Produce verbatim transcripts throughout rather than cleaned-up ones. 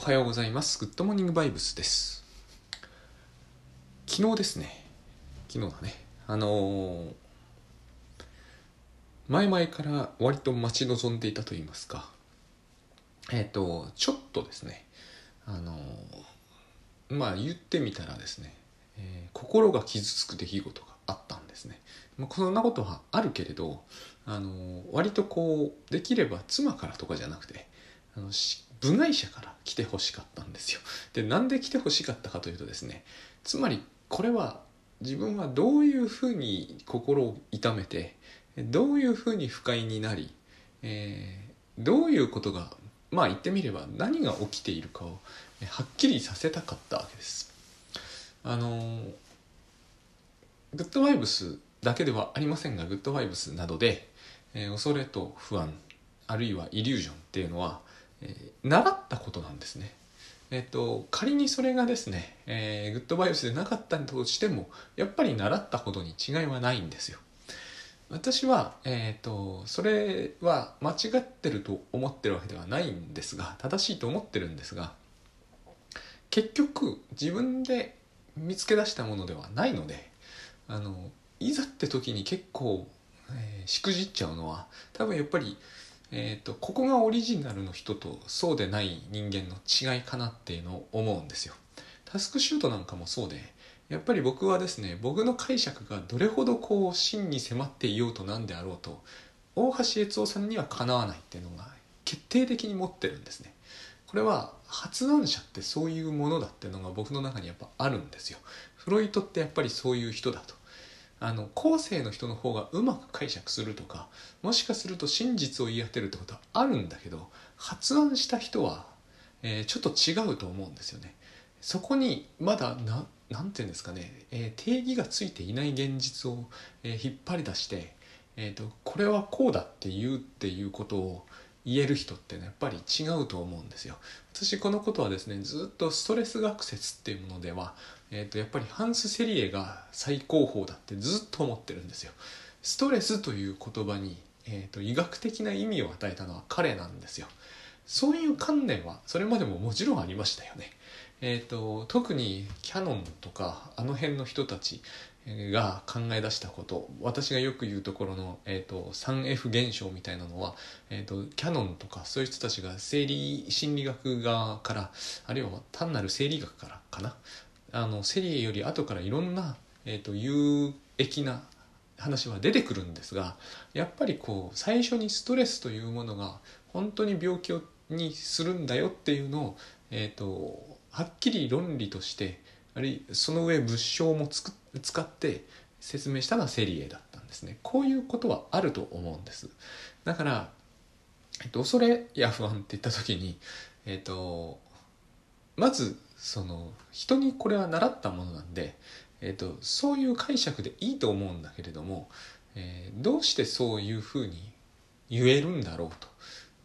おはようございます。グッドモーニングバイブスです。昨日ですね昨日だねあのー、前々から割と待ち望んでいたと言いますか、えっとちょっとですねあのー、まあ言ってみたらですね、えー、心が傷つく出来事があったんですね。まあ、そんなことはあるけれど、あのー、割とこうできれば妻からとかじゃなくてあのし部外者から来てほしかったんですよ。で、なんで来てほしかったかというとですね、つまりこれは自分はどういうふうに心を痛めて、どういうふうに不快になり、えー、どういうことが、まあ言ってみれば何が起きているかをはっきりさせたかったわけです。あの、グッドバイブスだけではありませんが、グッドバイブスなどで、えー、恐れと不安、あるいはイリュージョンっていうのは、習ったことなんですね。えっと、仮にそれがですね、えー、グッドバイブスでなかったとしてもやっぱり習ったことに違いはないんですよ。私は、えっと、それは間違ってると思ってるわけではないんですが、正しいと思ってるんですが、結局自分で見つけ出したものではないので、あのいざって時に結構、えー、しくじっちゃうのは多分やっぱりえーと、ここがオリジナルの人とそうでない人間の違いかなっていうのを思うんですよ。タスクシュートなんかもそうで、やっぱり僕はですね、僕の解釈がどれほどこう真に迫っていようとなんであろうと、大橋悦夫さんにはかなわないっていうのが決定的に持ってるんですね。これは発案者ってそういうものだっていうのが僕の中にやっぱあるんですよ。フロイトってやっぱりそういう人だと。あの後世の人の方がうまく解釈するとか、もしかすると真実を言い当てるってことはあるんだけど、発案した人は、えー、ちょっと違うと思うんですよね。そこにまだ な, なんていうんですかね、えー、定義がついていない現実を、えー、引っ張り出して、えーと、これはこうだって言うっていうことを言える人って、ね、やっぱり違うと思うんですよ。私このことはですね、ずっとストレス学説っていうものでは、えーと、やっぱりハンス・セリエが最高峰だってずっと思ってるんですよ。ストレスという言葉に、えーと、医学的な意味を与えたのは彼なんですよ。そういう観念はそれまでももちろんありましたよね。えーと、特にキヤノンとかあの辺の人たちが考え出したこと、私がよく言うところの、えー、と スリーエフ 現象みたいなのは、えー、とキヤノンとかそういう人たちが生理心理学側から、あるいは単なる生理学からかな、あのセリエより後からいろんな、えー、と有益な話は出てくるんですが、やっぱりこう最初にストレスというものが本当に病気にするんだよっていうのを、えー、とはっきり論理として、あるいはその上物証もつく使って説明したのはセリエだったんですね。こういうことはあると思うんです。だから、えっと、恐れや不安って言った時に、えっと、まずその人にこれは習ったものなんで、えっと、そういう解釈でいいと思うんだけれども、えー、どうしてそういうふうに言えるんだろうと。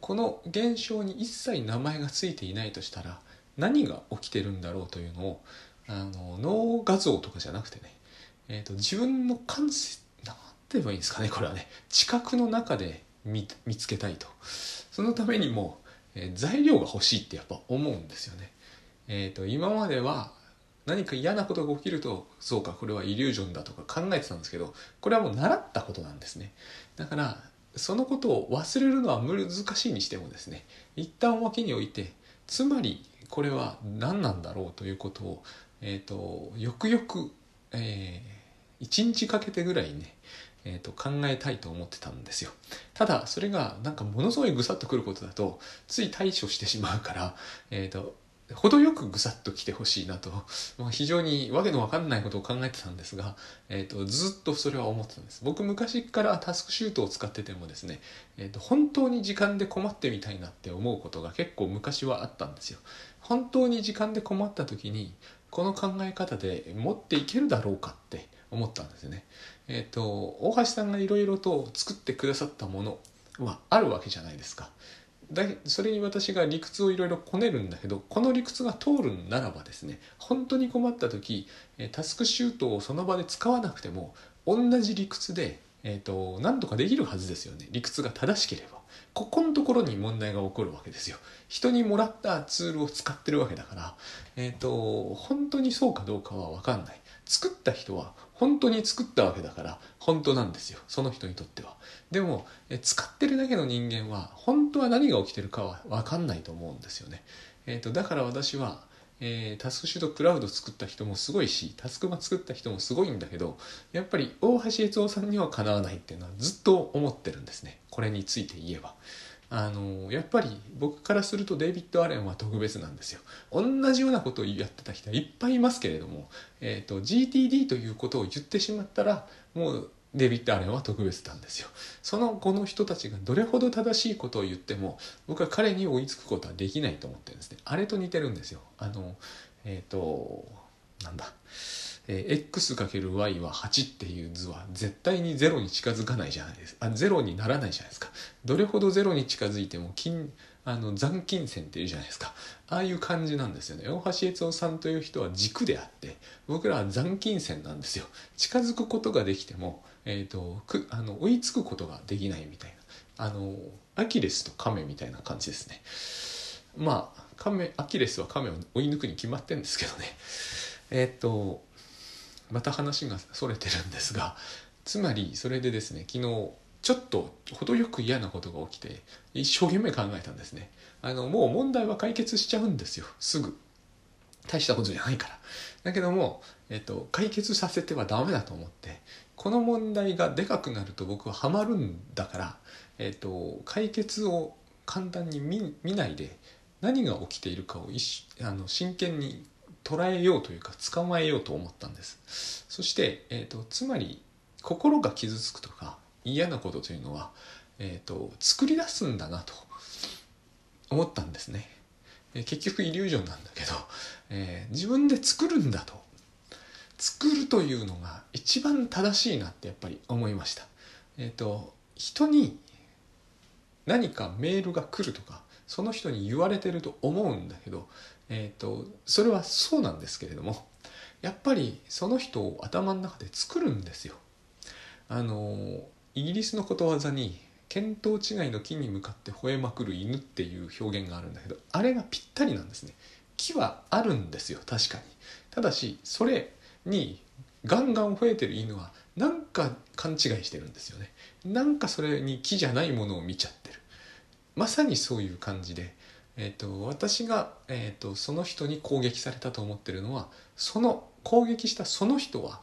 この現象に一切名前がついていないとしたら何が起きてるんだろうというのを、あの脳画像とかじゃなくてね、えーと、自分の感性、なんて言えばいいんですかね、これはね、知覚の中で 見, 見つけたいと。そのためにも、えー、材料が欲しいってやっぱ思うんですよね。えーと、今までは何か嫌なことが起きると、そうかこれはイリュージョンだとか考えてたんですけど、これはもう習ったことなんですね。だからそのことを忘れるのは難しいにしてもですね、一旦脇に置いて、つまりこれは何なんだろうということを、えーと、よくよく、えー、いちにちかけてぐらいね、えーと、考えたいと思ってたんですよ。ただそれがなんかものすごいぐさっとくることだとつい対処してしまうから、えーと、程よくぐさっと来てほしいなと、まあ、非常にわけのわかんないことを考えてたんですが、えーと、ずっとそれは思ってたんです。僕昔からタスクシュートを使っててもですね、えーと、本当に時間で困ってみたいなって思うことが結構昔はあったんですよ。本当に時間で困った時にこの考え方で持っていけるだろうかって思ったんですよね。えーと、大橋さんがいろいろと作ってくださったものはあるわけじゃないですか。だそれに私が理屈をいろいろこねるんだけど、この理屈が通るならばですね、本当に困った時タスクシュートをその場で使わなくても同じ理屈で、えーと、何とかできるはずですよね。理屈が正しければ。ここのところに問題が起こるわけですよ。人にもらったツールを使ってるわけだから、えっと、本当にそうかどうかは分かんない。作った人は本当に作ったわけだから本当なんですよ、その人にとっては。でも使ってるだけの人間は本当は何が起きてるかは分かんないと思うんですよね。えっと、だから私はえー、タスクシュートクラウド作った人もすごいし、タスクマ作った人もすごいんだけど、やっぱり大橋悦夫さんにはかなわないっていうのはずっと思ってるんですね。これについて言えば、あのー、やっぱり僕からするとデイビッド・アレンは特別なんですよ。同じようなことをやってた人はいっぱいいますけれども、えーと、ジーティーディー ということを言ってしまったらもうデイビッド・アレンは特別なんですよ。その後の人たちがどれほど正しいことを言っても僕は彼に追いつくことはできないと思ってるんですね。あれと似てるんですよ。あのえっとなんだ、えー、エックスかけるワイ ははちっていう図は絶対にゼロに近づかないじゃないですか。ゼロにならないじゃないですか。どれほどゼロに近づいても金あの残金線っていうじゃないですか。ああいう感じなんですよね。大橋悦夫さんという人は軸であって、僕らは残金線なんですよ。近づくことができても、えーと、く、あの追いつくことができないみたいな、あのアキレスとカメみたいな感じですね。まあカメ、アキレスはカメを追い抜くに決まってるんですけどね。えーとまた話がそれてるんですが、つまりそれでですね、昨日ちょっと程よく嫌なことが起きて一生懸命考えたんですね。あのもう問題は解決しちゃうんですよ、すぐ。大したことじゃないから。だけども、えっと、解決させてはダメだと思って、この問題がでかくなると僕はハマるんだから、えっと、解決を簡単に 見, 見ないで何が起きているかを一あの真剣に捉えようというか捕まえようと思ったんです。そして、えっと、つまり心が傷つくとか嫌なことというのは、えーと、作り出すんだなと思ったんですね。結局イリュージョンなんだけど、えー、自分で作るんだと、作るというのが一番正しいなってやっぱり思いました。えーと、人に何かメールが来るとかその人に言われてると思うんだけど、えーと、それはそうなんですけれども、やっぱりその人を頭の中で作るんですよ。あのーイギリスのことわざに見当違いの木に向かって吠えまくる犬っていう表現があるんだけど、あれがぴったりなんですね。木はあるんですよ、確かに。ただしそれにガンガン吠えてる犬はなんか勘違いしてるんですよね。なんかそれに木じゃないものを見ちゃってる。まさにそういう感じで、えーと、私が、えーと、その人に攻撃されたと思ってるのは、その攻撃したその人は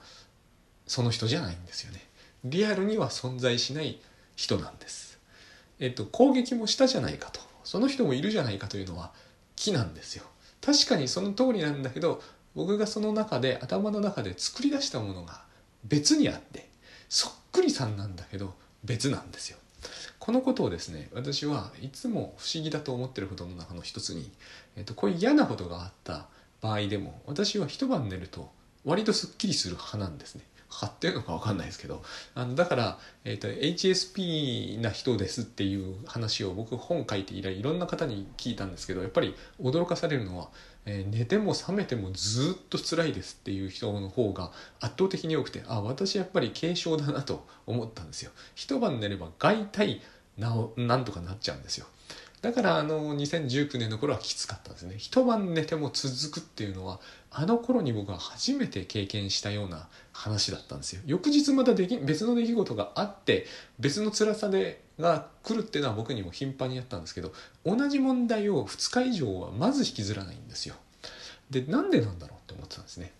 その人じゃないんですよね。リアルには存在しない人なんです。えっと、攻撃もしたじゃないかと、その人もいるじゃないかというのは木なんですよ。確かにその通りなんだけど、僕がその中で頭の中で作り出したものが別にあって、そっくりさんなんだけど別なんですよ。このことをですね、私はいつも不思議だと思っていることの中の一つに、えっと、こういう嫌なことがあった場合でも私は一晩寝ると割とすっきりする派なんですね。派っていうのか分かんないですけど、あのだから、えーと、エイチエスピー な人ですっていう話を僕本書いて以来いろんな方に聞いたんですけど、やっぱり驚かされるのは、えー、寝ても覚めてもずっと辛いですっていう人の方が圧倒的に多くて、あ、私やっぱり軽症だなと思ったんですよ。一晩寝れば外体なんとかなっちゃうんですよ。だからあのにせんじゅうきゅうねんの頃はきつかったんですね。一晩寝ても続くっていうのは、あの頃に僕は初めて経験したような話だったんですよ。翌日またでき別の出来事があって別の辛さでが来るっていうのは僕にも頻繁にやったんですけど、同じ問題をふつか以上はまず引きずらないんですよ。で、なんでなんだろうって思ってたんですね。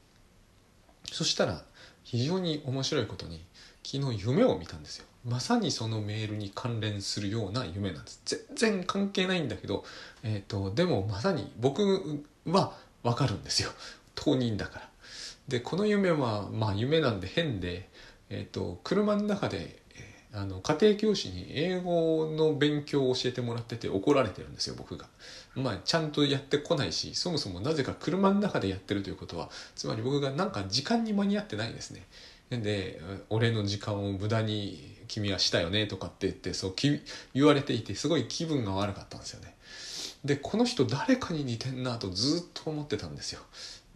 そしたら非常に面白いことに、昨日夢を見たんですよ。まさにそのメールに関連するような夢なんです。全然関係ないんだけど、えーと、でもまさに僕は分かるんですよ、当人だから。で、この夢はまあ夢なんで変で、えーと、車の中で、えー、あの家庭教師に英語の勉強を教えてもらってて怒られてるんですよ、僕が。まあちゃんとやってこないし、そもそもなぜか車の中でやってるということは、つまり僕がなんか時間に間に合ってないですね。で、俺の時間を無駄に君はしたよねとかって言ってそうき言われていて、すごい気分が悪かったんですよね。で、この人誰かに似てんなとずっと思ってたんですよ。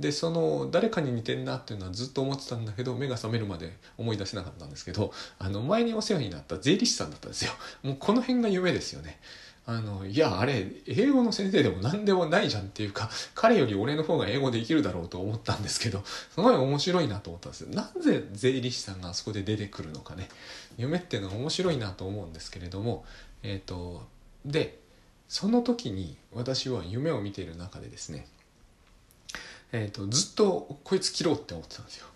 でその誰かに似てんなっていうのはずっと思ってたんだけど、目が覚めるまで思い出せなかったんですけど、あの前にお世話になった税理士さんだったんですよ。もうこの辺が夢ですよね。あのいやあれ英語の先生でも何でもないじゃんっていうか、彼より俺の方が英語できるだろうと思ったんですけど、すごい面白いなと思ったんですよ。なぜ税理士さんがあそこで出てくるのかね、夢っていうのは面白いなと思うんですけれども、えーと、でその時に私は夢を見ている中でですね、えーと、ずっとこいつ切ろうって思ってたんですよ。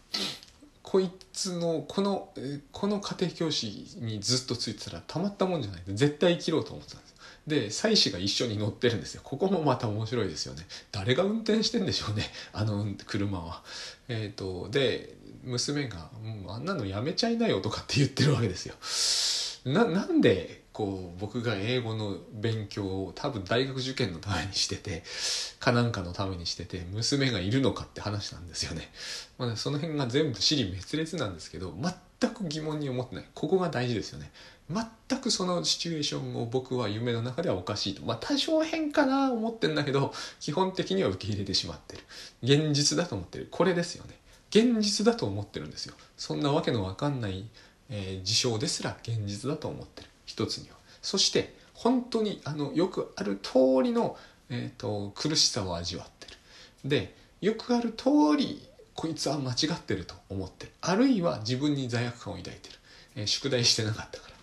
こいつのこの、この家庭教師にずっとついてたらたまったもんじゃないんで、絶対切ろうと思ってたんですよ。で、妻子が一緒に乗ってるんですよ。ここもまた面白いですよね。誰が運転してんでしょうね、あの車は。えーと、で、娘がもうあんなのやめちゃいなよとかって言ってるわけですよ。な、なんでこう僕が英語の勉強を多分大学受験のためにしててかなんかのためにしてて、娘がいるのかって話なんですよね。まあ、その辺が全部尻滅裂なんですけど、全く疑問に思ってない。ここが大事ですよね。全くそのシチュエーションを僕は夢の中ではおかしいと、まあ多少変かな思ってんだけど、基本的には受け入れてしまってる。現実だと思ってる。これですよね。現実だと思ってるんですよ。そんなわけのわかんないえー、事象ですら現実だと思ってる、一つには。そして本当にあのよくある通りの、えー、と苦しさを味わってる。でよくある通りこいつは間違ってると思ってる、あるいは自分に罪悪感を抱いてる、えー、宿題してなかったから、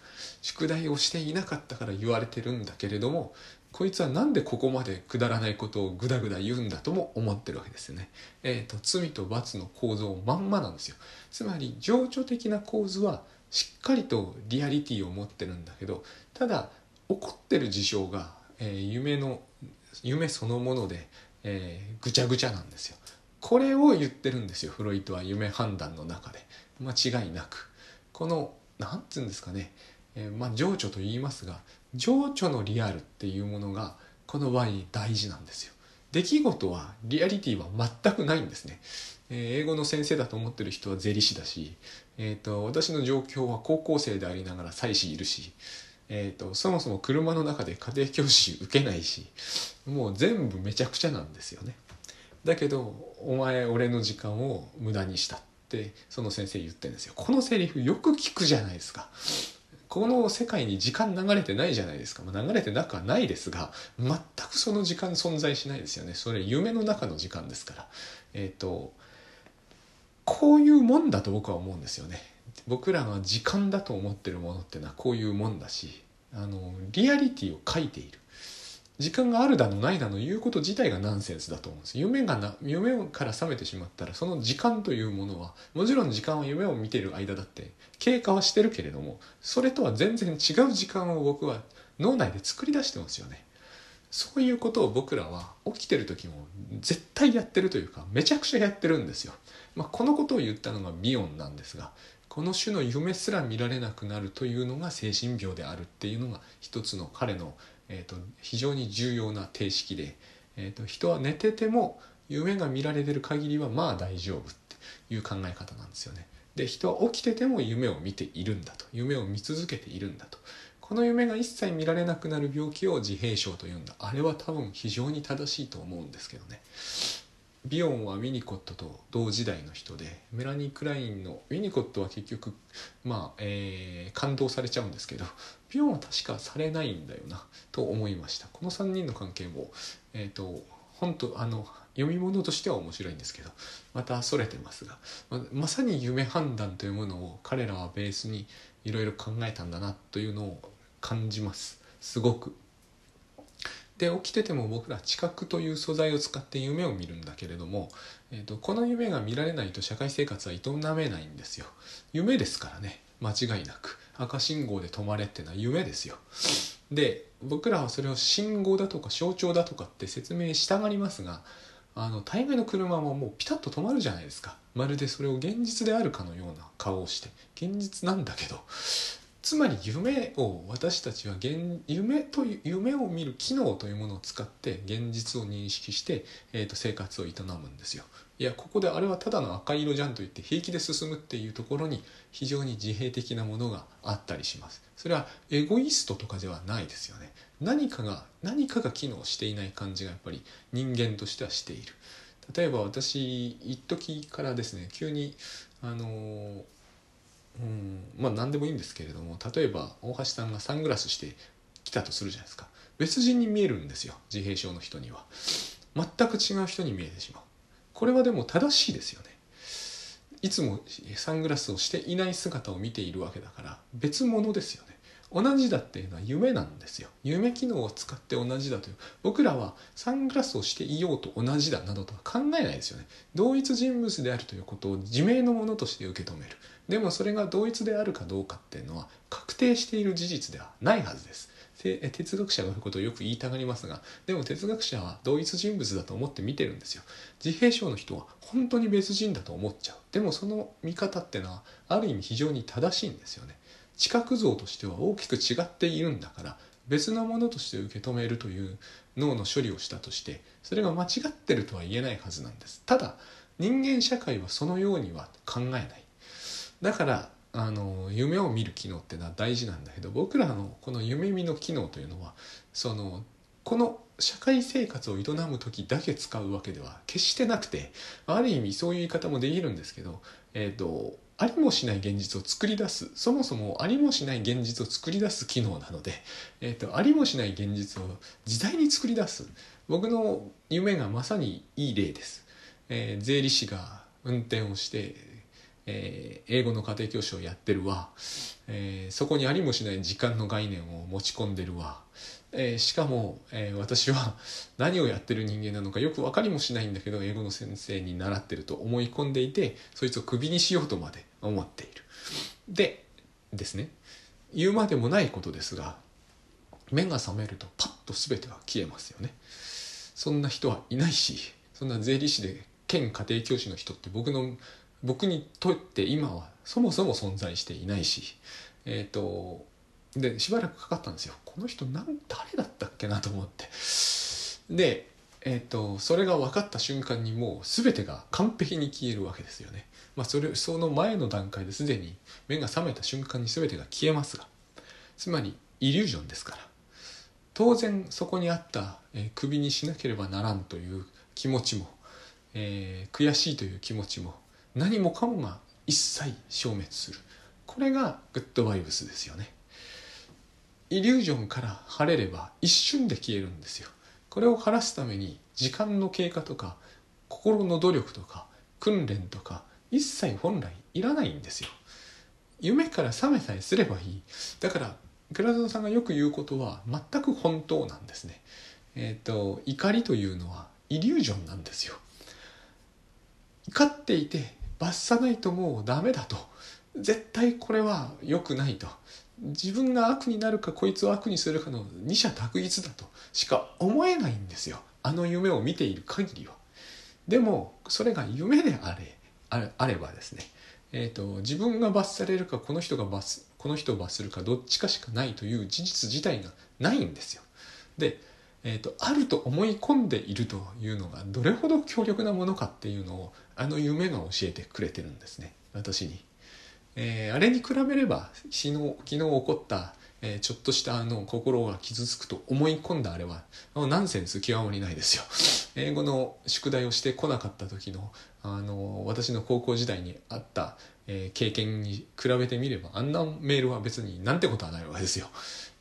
宿題をしていなかったから言われてるんだけれども、こいつはなんでここまでくだらないことをぐだぐだ言うんだとも思ってるわけですよね。えー、と罪と罰の構造まんまなんですよ。つまり情緒的な構図はしっかりとリアリティを持ってるんだけど、ただ起こってる事象が、えー、夢の夢そのもので、えー、ぐちゃぐちゃなんですよ。これを言ってるんですよ、フロイトは夢判断の中で間違いなく。このなんていうんですかね、えー、まあ情緒と言いますが、情緒のリアルっていうものがこの場合に大事なんですよ。出来事はリアリティは全くないんですね。えー、英語の先生だと思ってる人は税理士だし、えー、と私の状況は高校生でありながら妻子いるし、えー、とそもそも車の中で家庭教師受けないし、もう全部めちゃくちゃなんですよね。だけどお前俺の時間を無駄にしたってその先生言ってるんですよ。このセリフよく聞くじゃないですか。この世界に時間流れてないじゃないですか。まあ、流れてなくはないですが、全くその時間存在しないですよね。それ夢の中の時間ですから。えー、とこういうもんだと僕は思うんですよね。僕らが時間だと思ってるものってのはこういうもんだし、あのリアリティを書いている。時間があるだのないだの言うこと自体がナンセンスだと思うんです。夢がな夢から覚めてしまったら、その時間というものはもちろん時間は夢を見ている間だって経過はしてるけれども、それとは全然違う時間を僕は脳内で作り出してますよね。そういうことを僕らは起きてる時も絶対やってるというか、めちゃくちゃやってるんですよ。まあ、このことを言ったのがビヨンなんですが、この種の夢すら見られなくなるというのが精神病であるっていうのが一つの彼のえーと、非常に重要な定式で、えーと、人は寝てても夢が見られてる限りはまあ大丈夫っていう考え方なんですよね。で、人は起きてても夢を見ているんだと、夢を見続けているんだと。この夢が一切見られなくなる病気を自閉症というんだ。あれは多分非常に正しいと思うんですけどね。ビヨンはウィニコットと同時代の人で、メラニー・クラインのウィニコットは結局まあ、えー、感動されちゃうんですけど、ビヨンは確かされないんだよなと思いました。このさんにんの関係もえっと本当あの読み物としては面白いんですけど、またそれてますが、ま、まさに夢判断というものを彼らはベースにいろいろ考えたんだなというのを感じます。すごく。で起きてても僕ら知覚という素材を使って夢を見るんだけれども、えー、とこの夢が見られないと社会生活は営めないんですよ。夢ですからね、間違いなく。赤信号で止まれってのは夢ですよ。で僕らはそれを信号だとか象徴だとかって説明したがりますが、あの大概の車ももうピタッと止まるじゃないですか。まるでそれを現実であるかのような顔をして、現実なんだけど、つまり夢を私たちは現 夢, という夢を見る機能というものを使って現実を認識して、えー、と生活を営むんですよ。いやここであれはただの赤色じゃんと言って平気で進むっていうところに非常に自閉的なものがあったりします。それはエゴイストとかではないですよね。何かが何かが機能していない感じがやっぱり人間としてはしている。例えば私一時からですね、急にあのーうん、まあ何でもいいんですけれども、例えば大橋さんがサングラスしてきたとするじゃないですか。別人に見えるんですよ、自閉症の人には。全く違う人に見えてしまう。これはでも正しいですよね。いつもサングラスをしていない姿を見ているわけだから別物ですよね。同じだっていうのは夢なんですよ。夢機能を使って同じだという。僕らはサングラスをしていようと同じだなどとは考えないですよね。同一人物であるということを自明のものとして受け止める。でもそれが同一であるかどうかっていうのは確定している事実ではないはずです。哲学者がそういうことをよく言いたがりますが、でも哲学者は同一人物だと思って見てるんですよ。自閉症の人は本当に別人だと思っちゃう。でもその見方ってのはある意味非常に正しいんですよね。知覚像としては大きく違っているんだから別のものとして受け止めるという脳の処理をしたとして、それが間違ってるとは言えないはずなんです。ただ人間社会はそのようには考えない。だからあの夢を見る機能ってのは大事なんだけど、僕らのこの夢見の機能というのはそのこの社会生活を営む時だけ使うわけでは決してなくて、ある意味そういう言い方もできるんですけど、えっとありもしない現実を作り出す、そもそもありもしない現実を作り出す機能なので、えっとありもしない現実を自在に作り出す。僕の夢がまさにいい例です、えー、税理士が運転をして、えー、英語の家庭教師をやってるわ、えー、そこにありもしない時間の概念を持ち込んでるわ、えー、しかも、えー、私は何をやってる人間なのかよく分かりもしないんだけど、英語の先生に習ってると思い込んでいて、そいつをクビにしようとまで思っている。でですね、言うまでもないことですが、目が覚めるとパッと全ては消えますよね。そんな人はいないし、そんな税理士で兼家庭教師の人って僕の僕にとって今はそもそも存在していないし、えっとでしばらくかかったんですよ。この人なん誰だったっけなと思って、で、えー、とそれが分かった瞬間にもう全てが完璧に消えるわけですよね。まあ、それその前の段階ですでに目が覚めた瞬間に全てが消えますが、つまりイリュージョンですから、当然そこにあった、えー、クビにしなければならんという気持ちも、えー、悔しいという気持ちも何もかもが一切消滅する。これがグッドバイブスですよね。イリュージョンから晴れれば一瞬で消えるんですよ。これを晴らすために時間の経過とか心の努力とか訓練とか一切本来いらないんですよ。夢から覚めさえすればいい。だから倉園さんがよく言うことは全く本当なんですね。えっと怒りというのはイリュージョンなんですよ。怒っていて罰さないともうダメだと、絶対これは良くないと、自分が悪になるかこいつを悪にするかの二者択一だとしか思えないんですよ、あの夢を見ている限りは。でもそれが夢であれあ れ, あればですね、えー、と自分が罰されるかこの人が罰この人を罰するかどっちかしかないという事実自体がないんですよ。で、えー、とあると思い込んでいるというのがどれほど強力なものかっていうのをあの夢が教えてくれてるんですね、私に。えー、あれに比べれば昨日、昨日起こった、えー、ちょっとしたあの心が傷つくと思い込んだあれはナンセンス極まりないですよ。英語の宿題をしてこなかった時の、あのー、私の高校時代にあった、えー、経験に比べてみれば、あんなメールは別になんてことはないわけですよ。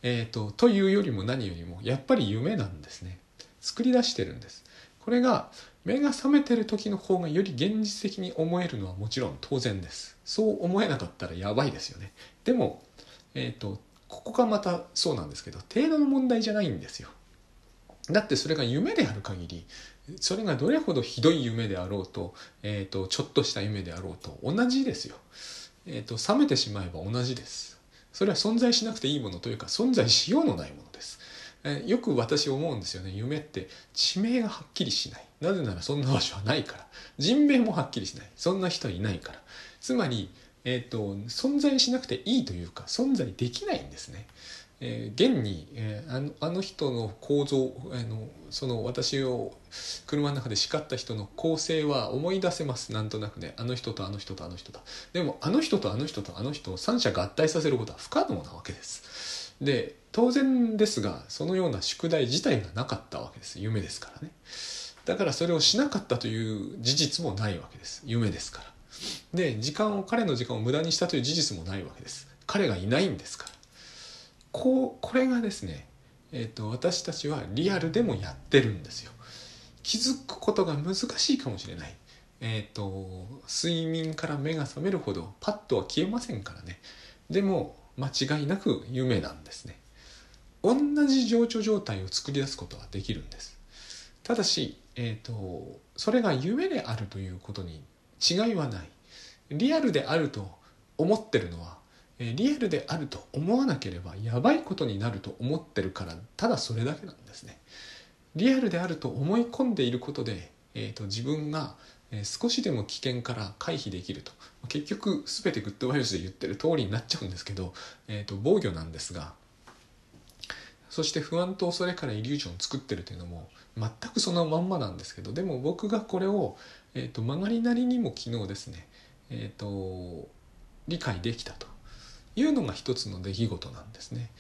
えーと、というよりも何よりもやっぱり夢なんですね。作り出してるんです。これが目が覚めてる時の方がより現実的に思えるのはもちろん当然です。そう思えなかったらやばいですよね。でも、えっと、ここがまたそうなんですけど、程度の問題じゃないんですよ。だってそれが夢である限り、それがどれほどひどい夢であろうと、えっと、ちょっとした夢であろうと同じですよ。えっと、覚めてしまえば同じです。それは存在しなくていいものというか、存在しようのないものです。よく私思うんですよね。夢って地名がはっきりしない。なぜならそんな場所はないから。人名もはっきりしない。そんな人はいないから。つまり、えーと、存在しなくていいというか、存在できないんですね。えー、現に、えー、あの、あの人の構造、あの、その私を車の中で叱った人の構成は思い出せます。なんとなくね。あの人とあの人とあの人だ。でもあの人とあの人とあの人を三者合体させることは不可能なわけです。で当然ですが、そのような宿題自体がなかったわけです。夢ですからね。だからそれをしなかったという事実もないわけです。夢ですから。で、時間を、彼の時間を無駄にしたという事実もないわけです。彼がいないんですから。こう、これがですね、えーと、私たちはリアルでもやってるんですよ。気づくことが難しいかもしれない。えーと、睡眠から目が覚めるほどパッとは消えませんからね。でも間違いなく夢なんですね。同じ情緒状態を作り出すことはできるんです。ただし、えーと、それが夢であるということに違いはない。リアルであると思ってるのは、リアルであると思わなければやばいことになると思ってるから、ただそれだけなんですね。リアルであると思い込んでいることで、えーと、自分が少しでも危険から回避できると。結局全てグッドバイオスで言ってる通りになっちゃうんですけど、えーと、防御なんですが、そして不安と恐れからイリュージョンを作ってるというのも全くそのまんまなんですけど、でも僕がこれを、えーと、曲がりなりにも昨日ですね、えーと、理解できたというのが一つの出来事なんですね。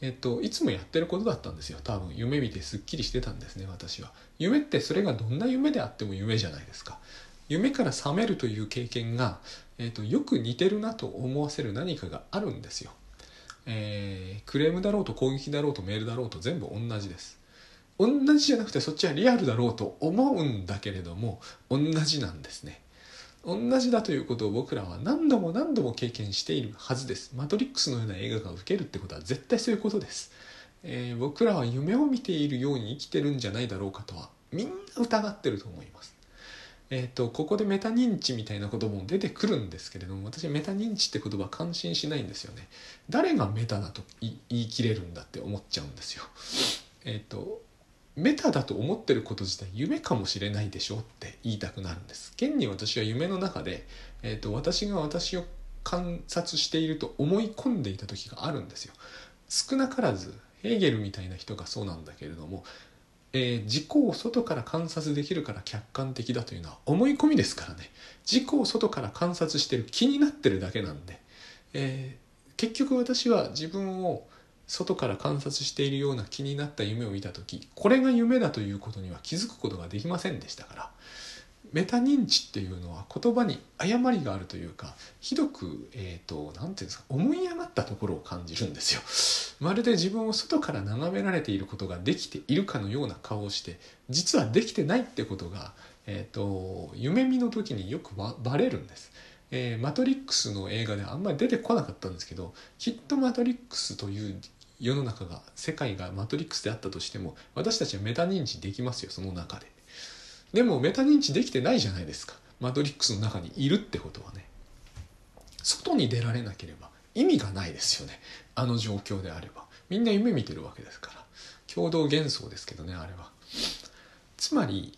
えっと、いつもやってることだったんですよ。多分夢見てすっきりしてたんですね、私は。夢ってそれがどんな夢であっても夢じゃないですか。夢から覚めるという経験が、えっと、よく似てるなと思わせる何かがあるんですよ。えー、クレームだろうと攻撃だろうとメールだろうと全部同じです。同じじゃなくてそっちはリアルだろうと思うんだけれども、同じなんですね。同じだということを僕らは何度も何度も経験しているはずです。マトリックスのような映画が受けるってことは絶対そういうことです。えー、僕らは夢を見ているように生きてるんじゃないだろうかとは、みんな疑ってると思います。えっと、ここでメタ認知みたいなことも出てくるんですけれども、私メタ認知って言葉感心しないんですよね。誰がメタだと言い切れるんだって思っちゃうんですよ。えっと、メタだと思ってること自体夢かもしれないでしょって言いたくなるんです。現に私は夢の中で、えーと、私が私を観察していると思い込んでいた時があるんですよ。少なからずヘーゲルみたいな人がそうなんだけれども、えー、自己を外から観察できるから客観的だというのは思い込みですからね。自己を外から観察してる気になってるだけなんで、えー、結局私は自分を外から観察しているような気になった夢を見たとき、これが夢だということには気づくことができませんでしたから、メタ認知っていうのは言葉に誤りがあるというか、ひどく、えーと、なんていうんですか、思い上がったところを感じるんですよ。まるで自分を外から眺められていることができているかのような顔をして、実はできてないってことが、えーと、夢見の時によくバレるんです。えー、マトリックスの映画ではあんまり出てこなかったんですけど、きっとマトリックスという世の中が、世界がマトリックスであったとしても、私たちはメタ認知できますよ、その中で。でもメタ認知できてないじゃないですか。マトリックスの中にいるってことはね、外に出られなければ意味がないですよね。あの状況であればみんな夢見てるわけですから、共同幻想ですけどね、あれは。つまり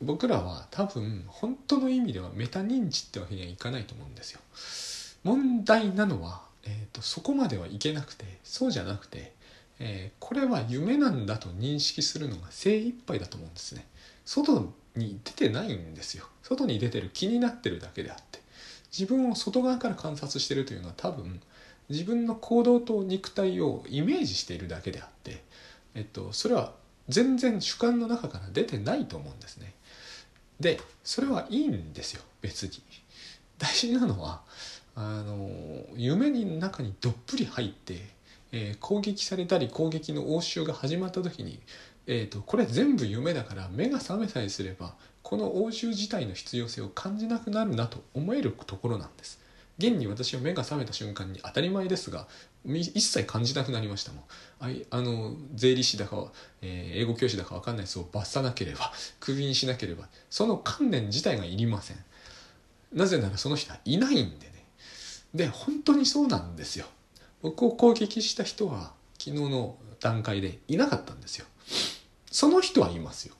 僕らは多分本当の意味ではメタ認知ってわけにはいかないと思うんですよ。問題なのは、えーと、そこまではいけなくて、そうじゃなくて、えー、これは夢なんだと認識するのが精一杯だと思うんですね。外に出てないんですよ。外に出てる気になってるだけであって、自分を外側から観察してるというのは、多分自分の行動と肉体をイメージしているだけであって、えーと、それは全然主観の中から出てないと思うんですね。で、それはいいんですよ、別に。大事なのは、あの夢の中にどっぷり入って、えー、攻撃されたり攻撃の応酬が始まった時に、えーと、これ全部夢だから目が覚めさえすればこの応酬自体の必要性を感じなくなるなと思えるところなんです。現に私は目が覚めた瞬間に、当たり前ですが一切感じなくなりましたもん。あいあの税理士だか、えー、英語教師だか分かんないやつを罰さなければ、クビにしなければ、その観念自体がいりません。なぜならその人はいないんでね。で、本当にそうなんですよ。僕を攻撃した人は昨日の段階でいなかったんですよ。その人はいますよ。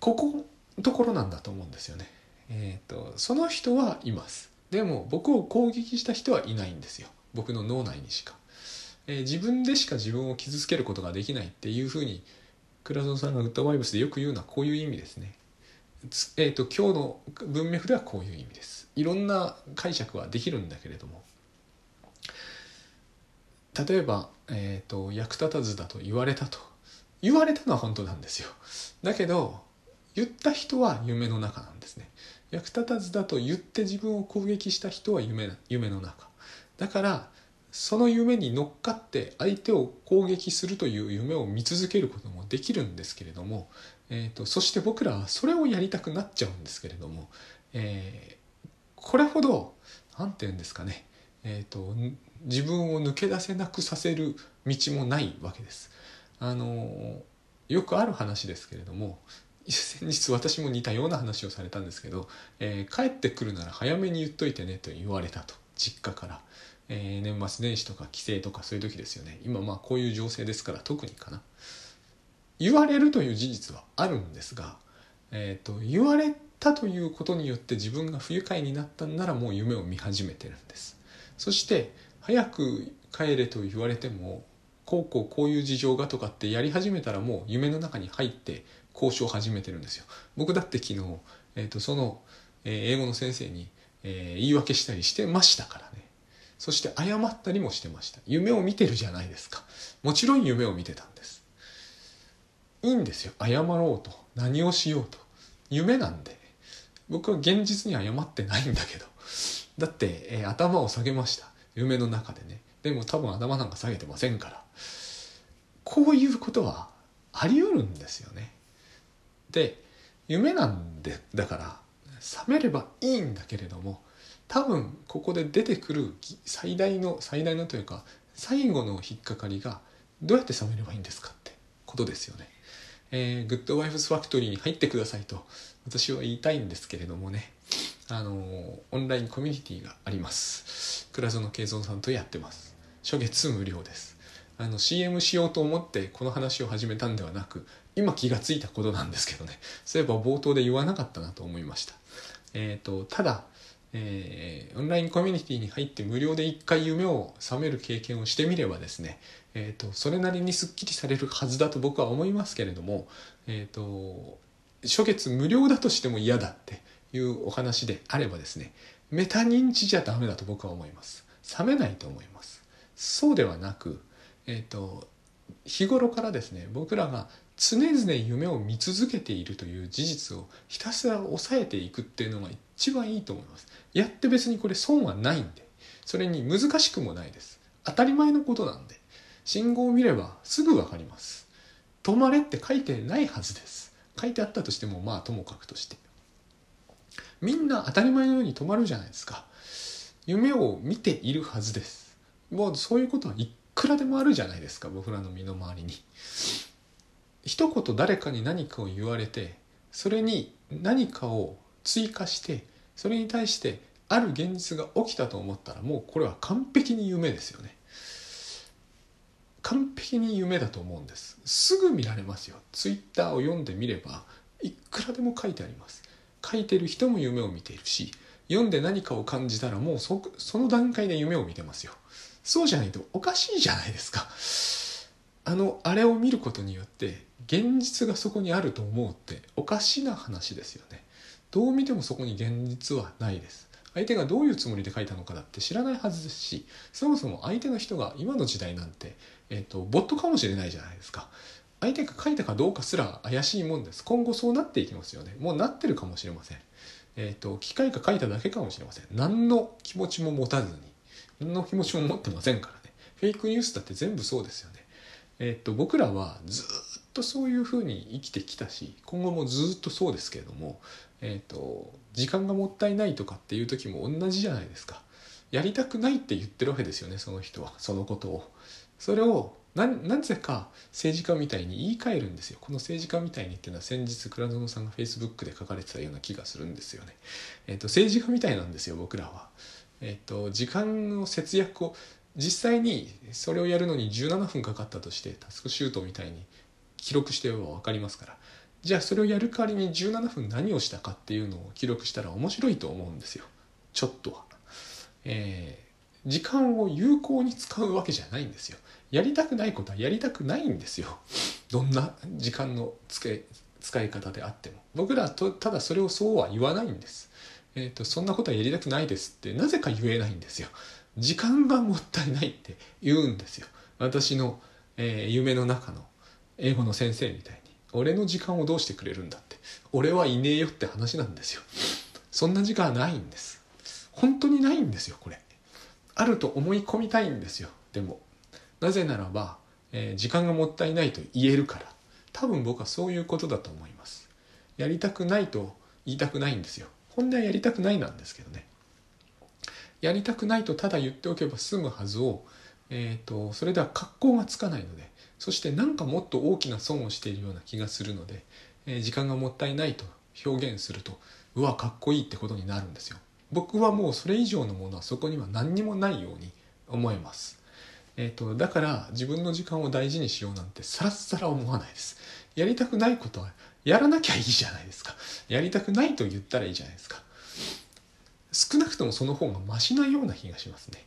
ここのところなんだと思うんですよね。えーと、その人はいます。でも僕を攻撃した人はいないんですよ。僕の脳内にしか、えー、自分でしか自分を傷つけることができないっていうふうに、倉園さんがグッドバイブスでよく言うのはこういう意味ですね。えーと、今日の文脈ではこういう意味です。いろんな解釈はできるんだけれども、例えば、えーと、役立たずだと言われたと言われたのは本当なんですよ。だけど言った人は夢の中なんですね。役立たずだと言って自分を攻撃した人は 夢, 夢の中だから、その夢に乗っかって相手を攻撃するという夢を見続けることもできるんですけれども、えー、とそして僕らはそれをやりたくなっちゃうんですけれども、えー、これほどなんていうんですかね、えー、と自分を抜け出せなくさせる道もないわけです。あのよくある話ですけれども、先日私も似たような話をされたんですけど、えー、帰ってくるなら早めに言っといてねと言われたと、実家から、えー、年末年始とか帰省とかそういう時ですよね。今まあこういう情勢ですから特にかな。言われるという事実はあるんですが、えーと、言われたということによって自分が不愉快になったんならもう夢を見始めてるんです。そして早く帰れと言われてもこうこうこういう事情がとかってやり始めたらもう夢の中に入って交渉を始めてるんですよ。僕だって昨日、えー、とその、えー、英語の先生に、えー、言い訳したりしてましたからね。そして謝ったりもしてました。夢を見てるじゃないですか。もちろん夢を見てたんです。いいんですよ、謝ろうと何をしようと、夢なんで。僕は現実に謝ってないんだけど、だって、えー、頭を下げました、夢の中でね。でも多分頭なんか下げてませんから、こういうことはあり得るんですよね。で、夢なんでだから覚めればいいんだけれども、多分ここで出てくる最大の最大のというか最後の引っかかりが、どうやって覚めればいいんですかってことですよね。えー、グッドワイフスファクトリーに入ってくださいと私は言いたいんですけれどもね、あのー、オンラインコミュニティがあります。倉園慶三さんとやってます。初月無料です。あの シーエム しようと思ってこの話を始めたんではなく、今気がついたことなんですけどね。そういえば冒頭で言わなかったなと思いました。えーと、ただ、えー、オンラインコミュニティに入って無料で一回夢を覚める経験をしてみればですね、えーと、それなりにスッキリされるはずだと僕は思いますけれども、えーと、初月無料だとしても嫌だっていうお話であればですね、メタ認知じゃダメだと僕は思います。覚めないと思います。そうではなく、えーと、日頃からですね、僕らが常々夢を見続けているという事実をひたすら抑えていくっていうのが一番いいと思います。やって別にこれ損はないんで、それに難しくもないです。当たり前のことなんで、信号を見ればすぐ分かります。止まれって書いてないはずです。書いてあったとしてもまあともかくとして、みんな当たり前のように止まるじゃないですか。夢を見ているはずです。もうそういうことはいくらでもあるじゃないですか、僕らの身の回りに。一言誰かに何かを言われて、それに何かを追加して、それに対してある現実が起きたと思ったら、もうこれは完璧に夢ですよね。完璧に夢だと思うんです。すぐ見られますよ。ツイッターを読んでみればいくらでも書いてあります。書いてる人も夢を見ているし、読んで何かを感じたらもう そ, その段階で夢を見てますよ。そうじゃないとおかしいじゃないですか。あのあれを見ることによって現実がそこにあると思うっておかしな話ですよね。どう見てもそこに現実はないです。相手がどういうつもりで書いたのかだって知らないはずですし、そもそも相手の人が今の時代なんて、えっと、ボットかもしれないじゃないですか。相手が書いたかどうかすら怪しいもんです。今後そうなっていきますよね。もうなってるかもしれません。えっと、機械が書いただけかもしれません。何の気持ちも持たずに、何の気持ちも持ってませんからね。フェイクニュースだって全部そうですよね。えっと、僕らはずっとそういうふうに生きてきたし、今後もずっとそうですけれども、えっと、時間がもったいないとかっていう時も同じじゃないですか。やりたくないって言ってるわけですよね、その人は、そのことを。それをな, なぜか政治家みたいに言い換えるんですよ。この政治家みたいにっていうのは、先日倉園さんが Facebook で書かれてたような気がするんですよね。えっと、政治家みたいなんですよ、僕らは。えっと、時間の節約を、実際にそれをやるのにじゅうななふんかかったとして、タスクシュートみたいに記録してれば分かりますから、じゃあそれをやる代わりにじゅうななふん何をしたかっていうのを記録したら面白いと思うんですよ、ちょっとは。えー時間を有効に使うわけじゃないんですよ。やりたくないことはやりたくないんですよ、どんな時間の使い、使い方であっても。僕らとただそれをそうは言わないんです、えーと、そんなことはやりたくないですってなぜか言えないんですよ。時間がもったいないって言うんですよ、私の、えー、夢の中の英語の先生みたいに。俺の時間をどうしてくれるんだって俺はいねえよって話なんですよ。そんな時間はないんです。本当にないんですよ。これあると思い込みたいんですよ。でもなぜならば、えー、時間がもったいないと言えるから、多分僕はそういうことだと思います。やりたくないと言いたくないんですよ。本音はやりたくないなんですけどね。やりたくないとただ言っておけば済むはずを、えーと、それでは格好がつかないので、そしてなんかもっと大きな損をしているような気がするので、えー、時間がもったいないと表現すると、うわ、かっこいいってことになるんですよ。僕はもうそれ以上のものはそこには何にもないように思えます。えーと、だから自分の時間を大事にしようなんてさらさら思わないです。やりたくないことはやらなきゃいいじゃないですか。やりたくないと言ったらいいじゃないですか。少なくともその方がマシなような気がしますね。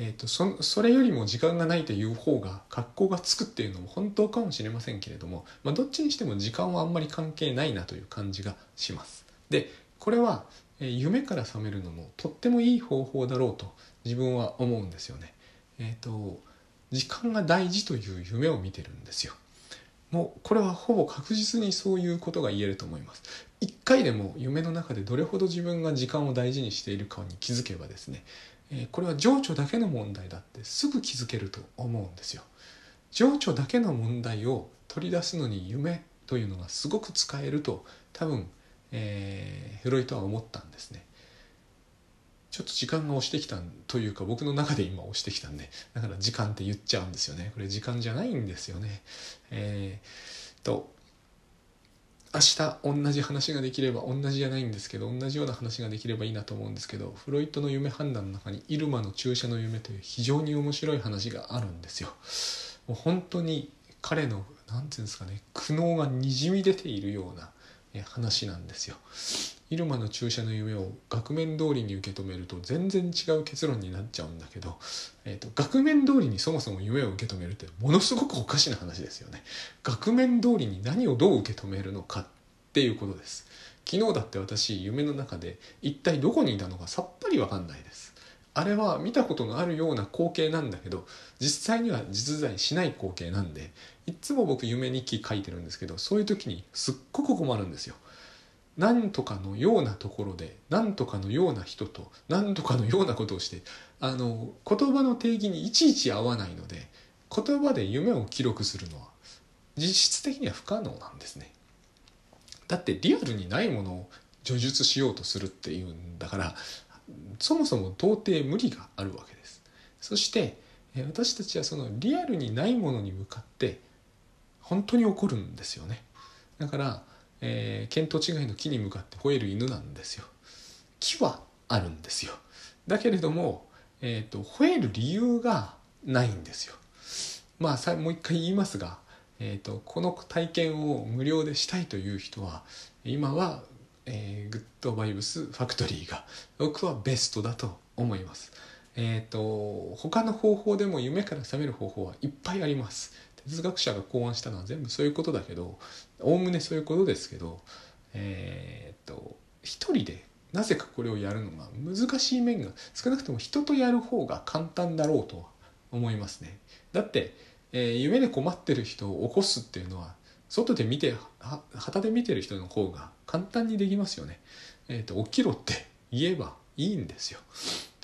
えーと、そ、それよりも時間がないという方が格好がつくっていうのも本当かもしれませんけれども、まあ、どっちにしても時間はあんまり関係ないなという感じがします。で、これは夢から覚めるのもとってもいい方法だろうと自分は思うんですよね。えーと、時間が大事という夢を見てるんですよ。もうこれはほぼ確実にそういうことが言えると思います。一回でも夢の中でどれほど自分が時間を大事にしているかに気づけばですね、えー、これは情緒だけの問題だってすぐ気づけると思うんですよ。情緒だけの問題を取り出すのに夢というのがすごく使えると多分、えー、フロイトは思ったんですね。ちょっと時間が押してきたというか、僕の中で今押してきたんで、だから時間って言っちゃうんですよね。これ時間じゃないんですよね。えー、と明日同じ話ができれば、同じじゃないんですけど同じような話ができればいいなと思うんですけど、フロイトの夢判断の中にイルマの注射の夢という非常に面白い話があるんですよ。もう本当に彼のなんていうんですかね、苦悩がにじみ出ているような話なんですよ。イルマの注射の夢を額面通りに受け止めると全然違う結論になっちゃうんだけど、えーと、額面通りにそもそも夢を受け止めるってものすごくおかしな話ですよね。額面通りに何をどう受け止めるのかっていうことです。昨日だって私、夢の中で一体どこにいたのかさっぱり分かんないです。あれは見たことのあるような光景なんだけど、実際には実在しない光景なんで、いつも僕夢日記書いてるんですけど、そういう時にすっごく困るんですよ。なんとかのようなところで、なんとかのような人と、なんとかのようなことをして、あの、言葉の定義にいちいち合わないので、言葉で夢を記録するのは実質的には不可能なんですね。だってリアルにないものを叙述しようとするっていうんだから、そもそも到底無理があるわけです。そして私たちはそのリアルにないものに向かって本当に怒るんですよね。だから、えー、見当違いの木に向かって吠える犬なんですよ。木はあるんですよ。だけれども、えーと、吠える理由がないんですよ。まあさもう一回言いますが、えーと、この体験を無料でしたいという人は今はえー、グッドバイブスファクトリーが僕はベストだと思います。えーと、他の方法でも夢から覚める方法はいっぱいあります。哲学者が考案したのは全部そういうことだけど、おおむねそういうことですけど、えーと、一人でなぜかこれをやるのが難しい面が、少なくとも人とやる方が簡単だろうと思いますね。だって、えー、夢で困ってる人を起こすっていうのは、外で見て、旗で見てる人の方が簡単にできますよね。えーと、起きろって言えばいいんですよ。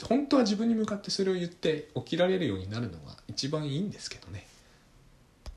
本当は自分に向かってそれを言って起きられるようになるのが一番いいんですけどね。